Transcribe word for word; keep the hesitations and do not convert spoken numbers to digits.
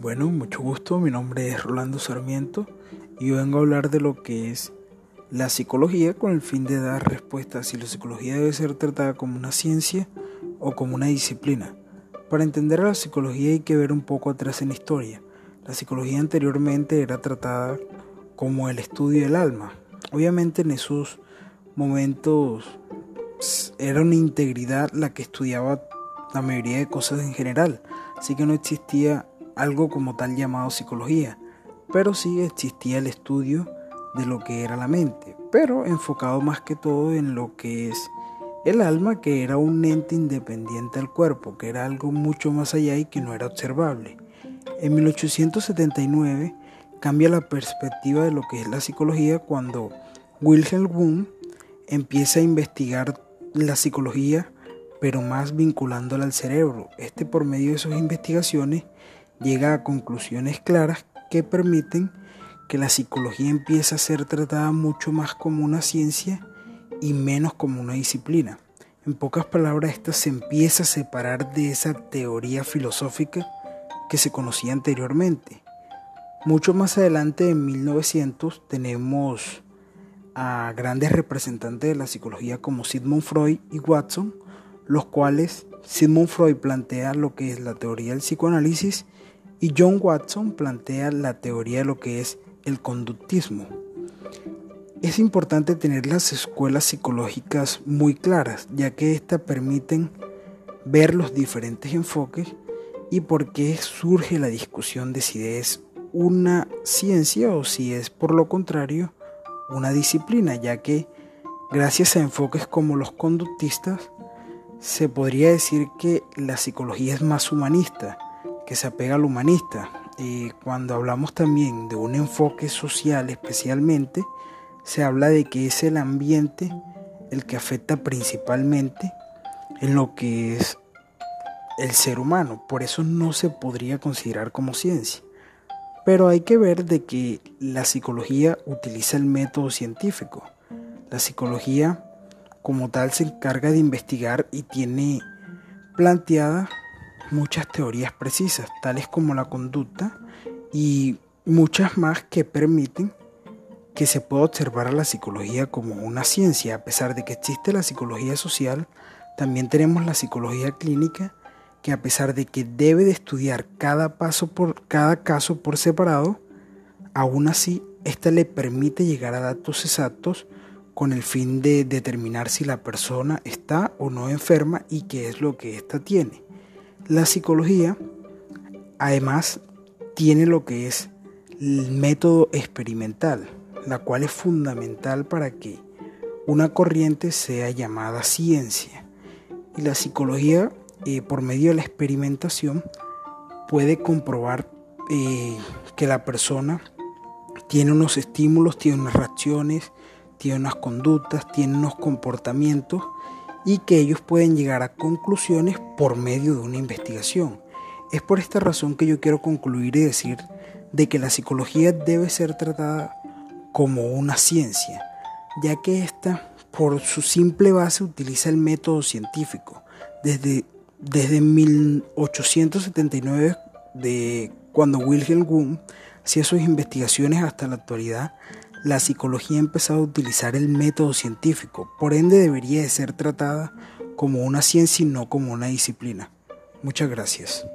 Bueno, mucho gusto, mi nombre es Rolando Sarmiento y vengo a hablar de lo que es la psicología con el fin de dar respuesta a si la psicología debe ser tratada como una ciencia o como una disciplina. Para entender la psicología hay que ver un poco atrás en la historia. La psicología anteriormente era tratada como el estudio del alma. Obviamente en esos momentos era una integridad la que estudiaba la mayoría de cosas en general, así que no existía algo como tal llamado psicología, pero sí existía el estudio de lo que era la mente, pero enfocado más que todo en lo que es el alma, que era un ente independiente al cuerpo, que era algo mucho más allá y que no era observable. En mil ochocientos setenta y nueve cambia la perspectiva de lo que es la psicología cuando Wilhelm Wundt empieza a investigar la psicología, pero más vinculándola al cerebro. Este, por medio de sus investigaciones, llega a conclusiones claras que permiten que la psicología empiece a ser tratada mucho más como una ciencia y menos como una disciplina. En pocas palabras, esta se empieza a separar de esa teoría filosófica que se conocía anteriormente. Mucho más adelante, en mil novecientos, tenemos a grandes representantes de la psicología como Sigmund Freud y Watson, los cuales Sigmund Freud plantea lo que es la teoría del psicoanálisis y John Watson plantea la teoría de lo que es el conductismo. Es importante tener las escuelas psicológicas muy claras, ya que éstas permiten ver los diferentes enfoques y por qué surge la discusión de si es una ciencia o si es, por lo contrario, una disciplina, ya que gracias a enfoques como los conductistas se podría decir que la psicología es más humanista, que se apega al humanista. Y cuando hablamos también de un enfoque social especialmente, se habla de que es el ambiente el que afecta principalmente en lo que es el ser humano. Por eso no se podría considerar como ciencia. Pero hay que ver de que la psicología utiliza el método científico. La psicología como tal se encarga de investigar y tiene planteadas muchas teorías precisas, tales como la conducta y muchas más que permiten que se pueda observar a la psicología como una ciencia. A pesar de que existe la psicología social, también tenemos la psicología clínica, que a pesar de que debe de estudiar cada paso por cada caso por separado, aún así esta le permite llegar a datos exactos con el fin de determinar si la persona está o no enferma y qué es lo que ésta tiene. La psicología, además, tiene lo que es el método experimental, la cual es fundamental para que una corriente sea llamada ciencia. Y la psicología, eh, por medio de la experimentación, puede comprobar eh, que la persona tiene unos estímulos, tiene unas reacciones, tiene unas conductas, tiene unos comportamientos y que ellos pueden llegar a conclusiones por medio de una investigación. Es por esta razón que yo quiero concluir y decir de que la psicología debe ser tratada como una ciencia, ya que esta, por su simple base, utiliza el método científico. Desde, desde mil ochocientos setenta y nueve, de cuando Wilhelm Wundt hacía sus investigaciones hasta la actualidad, la psicología ha empezado a utilizar el método científico, por ende debería de ser tratada como una ciencia y no como una disciplina. Muchas gracias.